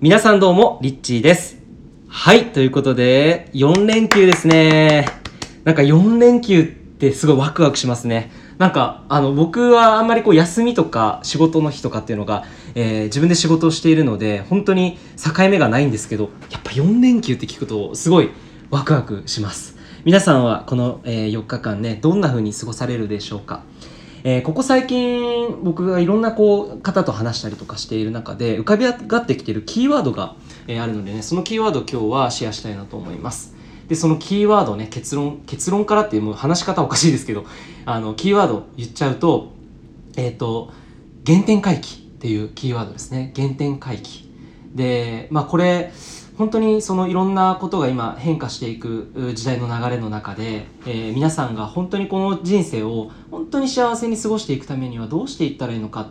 皆さんどうも、リッチーです。はい、ということで、4連休ですね。なんか4連休ってすごいワクワクしますね。なんか、僕はあんまりこう休みとか仕事の日とかっていうのが、自分で仕事をしているので、本当に境目がないんですけど、やっぱ4連休って聞くとすごいワクワクします。皆さんはこの、4日間ね、どんな風に過ごされるでしょうか。ここ最近僕がいろんなこう方と話したりとかしている中で浮かび上がってきているキーワードが、あるのでね、そのキーワードを今日はシェアしたいなと思います。でそのキーワードね、結論からってもう話し方おかしいですけど、キーワード言っちゃうと、原点回帰っていうキーワードですね。原点回帰で、まあこれ本当にそのいろんなことが今変化していく時代の流れの中で、皆さんが本当にこの人生を本当に幸せに過ごしていくためにはどうしていったらいいのか、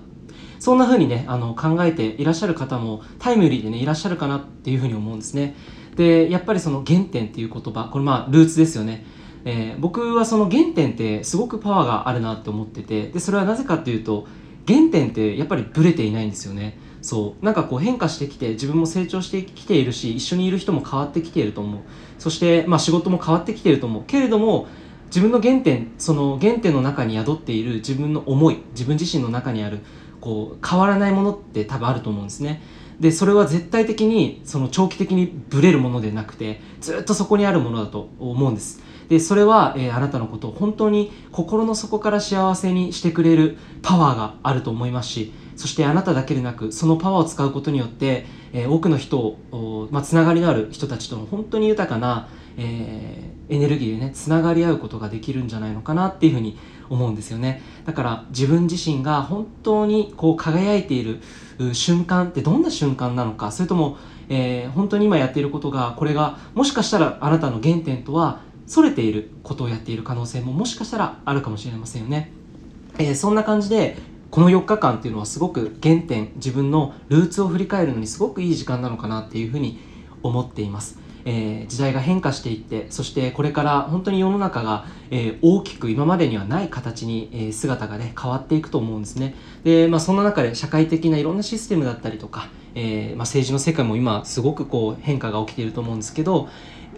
そんな風にね考えていらっしゃる方もタイムリーでねいらっしゃるかなっていう風に思うんですね。でやっぱりその原点っていう言葉、これまあルーツですよね。僕はその原点ってすごくパワーがあるなって思ってて、でそれはなぜかっていうと原点ってやっぱりブレていないんですよね。そうなんかこう変化してきて自分も成長してきているし、一緒にいる人も変わってきていると思う。そして、まあ、仕事も変わってきていると思うけれども、自分の原点、その原点の中に宿っている自分の思い、自分自身の中にあるこう変わらないものって多分あると思うんですね。でそれは絶対的にその長期的にブレるものでなくて、ずっとそこにあるものだと思うんです。でそれは、あなたのことを本当に心の底から幸せにしてくれるパワーがあると思いますし、そしてあなただけでなくそのパワーを使うことによって、多くの人を、つながりのある人たちとの本当に豊かな、エネルギーでねつながり合うことができるんじゃないのかなっていうふうに思うんですよね。だから自分自身が本当にこう輝いている瞬間ってどんな瞬間なのか、それとも、本当に今やっていることが、これがもしかしたらあなたの原点とはそれていることをやっている可能性ももしかしたらあるかもしれませんよね。そんな感じでこの4日間っていうのはすごく原点、自分のルーツを振り返るのにすごくいい時間なのかなっていうふうに思っています。時代が変化していって、そしてこれから本当に世の中が、大きく今までにはない形に、姿がね変わっていくと思うんですね。で、まあ、そんな中で社会的ないろんなシステムだったりとか、政治の世界も今すごくこう変化が起きていると思うんですけど、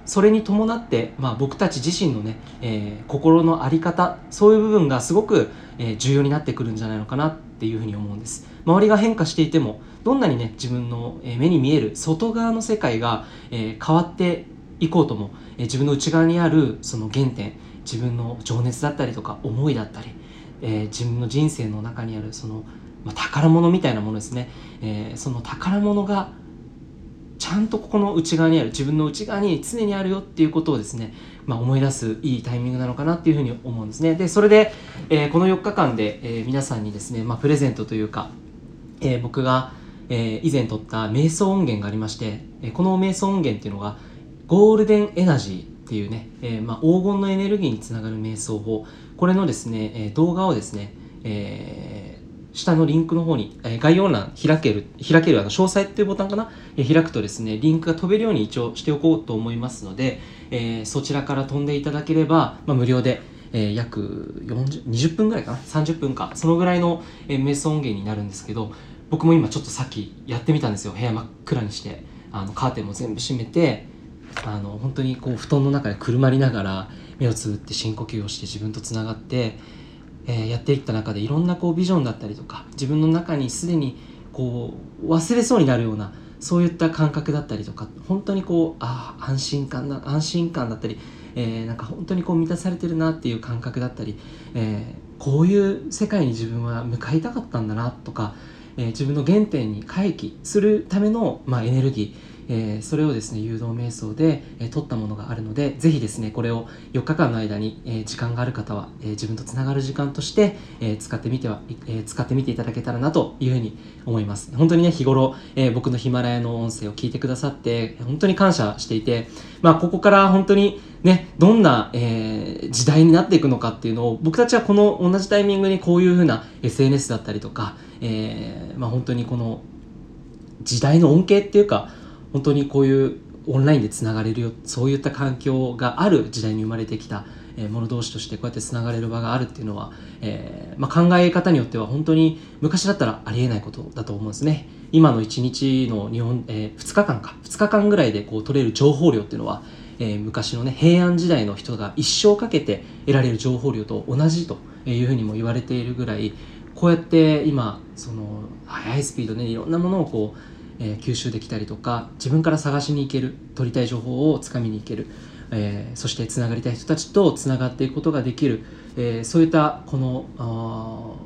それに伴って、僕たち自身のね、心の在り方、そういう部分がすごく、重要になってくるんじゃないのかなっていうふうに思うんです。周りが変化していても、どんなにね自分の目に見える外側の世界が、変わっていこうとも、自分の内側にあるその原点、自分の情熱だったりとか思いだったり、自分の人生の中にあるその、宝物みたいなものですね、その宝物がちゃんとここの内側にある、自分の内側に常にあるよっていうことをですね、思い出すいいタイミングなのかなっていうふうに思うんですね。でそれで、この4日間で、皆さんにですね、プレゼントというか、僕が、以前撮った瞑想音源がありまして、この瞑想音源っていうのがゴールデンエナジーっていうね、黄金のエネルギーにつながる瞑想法、これのですね、動画をですね、下のリンクの方に、概要欄開ける詳細っていうボタンかな、開くとですねリンクが飛べるように一応しておこうと思いますので、そちらから飛んでいただければ、無料で、約20分ぐらいかな、30分かそのぐらいの、瞑想音源になるんですけど、僕も今ちょっとさっきやってみたんですよ。部屋真っ暗にして、カーテンも全部閉めて、本当にこう布団の中でくるまりながら目をつぶって深呼吸をして自分とつながって、やっていった中で、いろんなこうビジョンだったりとか、自分の中にすでにこう忘れそうになるようなそういった感覚だったりとか、本当にこう安心感だったり、なんか本当にこう満たされてるなっていう感覚だったり、こういう世界に自分は向かいたかったんだなとか、自分の原点に回帰するための、エネルギー、それをですね誘導瞑想で、取ったものがあるので、ぜひですねこれを4日間の間に、時間がある方は、自分とつながる時間として、使ってみていただけたらなというふうに思います。本当にね日頃、僕のヒマラヤの音声を聞いてくださって本当に感謝していて、ここから本当にねどんな、時代になっていくのかっていうのを、僕たちはこの同じタイミングにこういうふうな SNS だったりとか、本当にこの時代の恩恵っていうか、本当にこういうオンラインでつながれるよ、そういった環境がある時代に生まれてきた、者同士としてこうやってつながれる場があるっていうのは、考え方によっては本当に昔だったらありえないことだと思うんですね。今の1日の2日間ぐらいでこう取れる情報量っていうのは、昔のね平安時代の人が一生かけて得られる情報量と同じというふうにも言われているぐらい、こうやって今その速いスピードでいろんなものをこう吸収できたりとか、自分から探しに行ける、取りたい情報をつかみに行ける、そしてつながりたい人たちとつながっていくことができる、そういったこの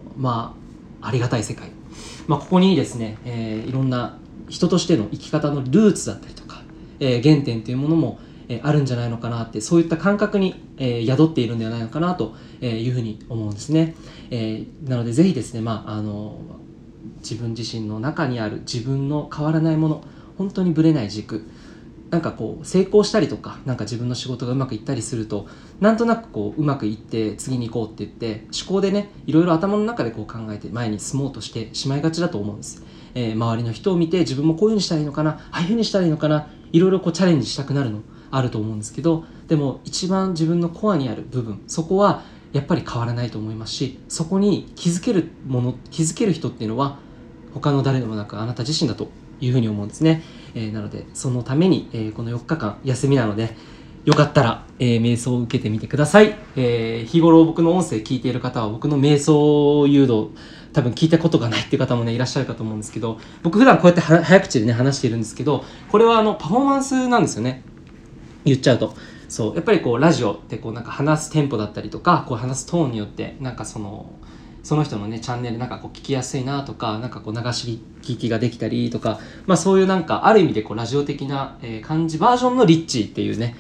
ありがたい世界、ここにですね、いろんな人としての生き方のルーツだったりとか、原点というものもあるんじゃないのかなって、そういった感覚に宿っているんではないのかなというふうに思うんですね。なのでぜひですね、自分自身の中にある自分の変わらないもの、本当にぶれない軸、なんかこう成功したりとか、なんか自分の仕事がうまくいったりすると、なんとなくこううまくいって次に行こうって言って思考でね、いろいろ頭の中でこう考えて前に進もうとしてしまいがちだと思うんです。周りの人を見て自分もこういう風にしたらいいのかな、ああいう風にしたらいいのかな、いろいろこうチャレンジしたくなるのあると思うんですけど、でも一番自分のコアにある部分、そこはやっぱり変わらないと思いますし、そこに気づける人っていうのは他の誰でもなくあなた自身だというふうに思うんですね。なのでそのために、この4日間休みなので、よかったら、瞑想を受けてみてください。日頃僕の音声聞いている方は、僕の瞑想誘導多分聞いたことがないっていう方もねいらっしゃるかと思うんですけど、僕普段こうやって早口でね話しているんですけど、これはパフォーマンスなんですよね、言っちゃうと。そうやっぱりこうラジオってこうなんか話すテンポだったりとか、こう話すトーンによってなんかその人のねチャンネルなんかこう聞きやすいなとか、なんかこう流し聞きができたりとか、そういうなんかある意味でこうラジオ的な感じバージョンのリッチーっていうね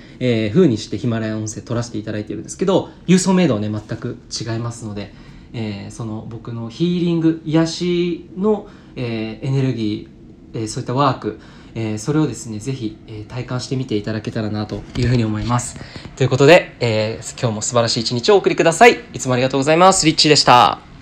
風にしてヒマラヤ音声撮らせていただいてるんですけど、有層明度はね全く違いますので、その僕のヒーリング癒しのエネルギー、そういったワーク、それをですねぜひ、体感してみていただけたらなというふうに思います。ということで、今日も素晴らしい一日をお送りください。いつもありがとうございます。リッチーでした。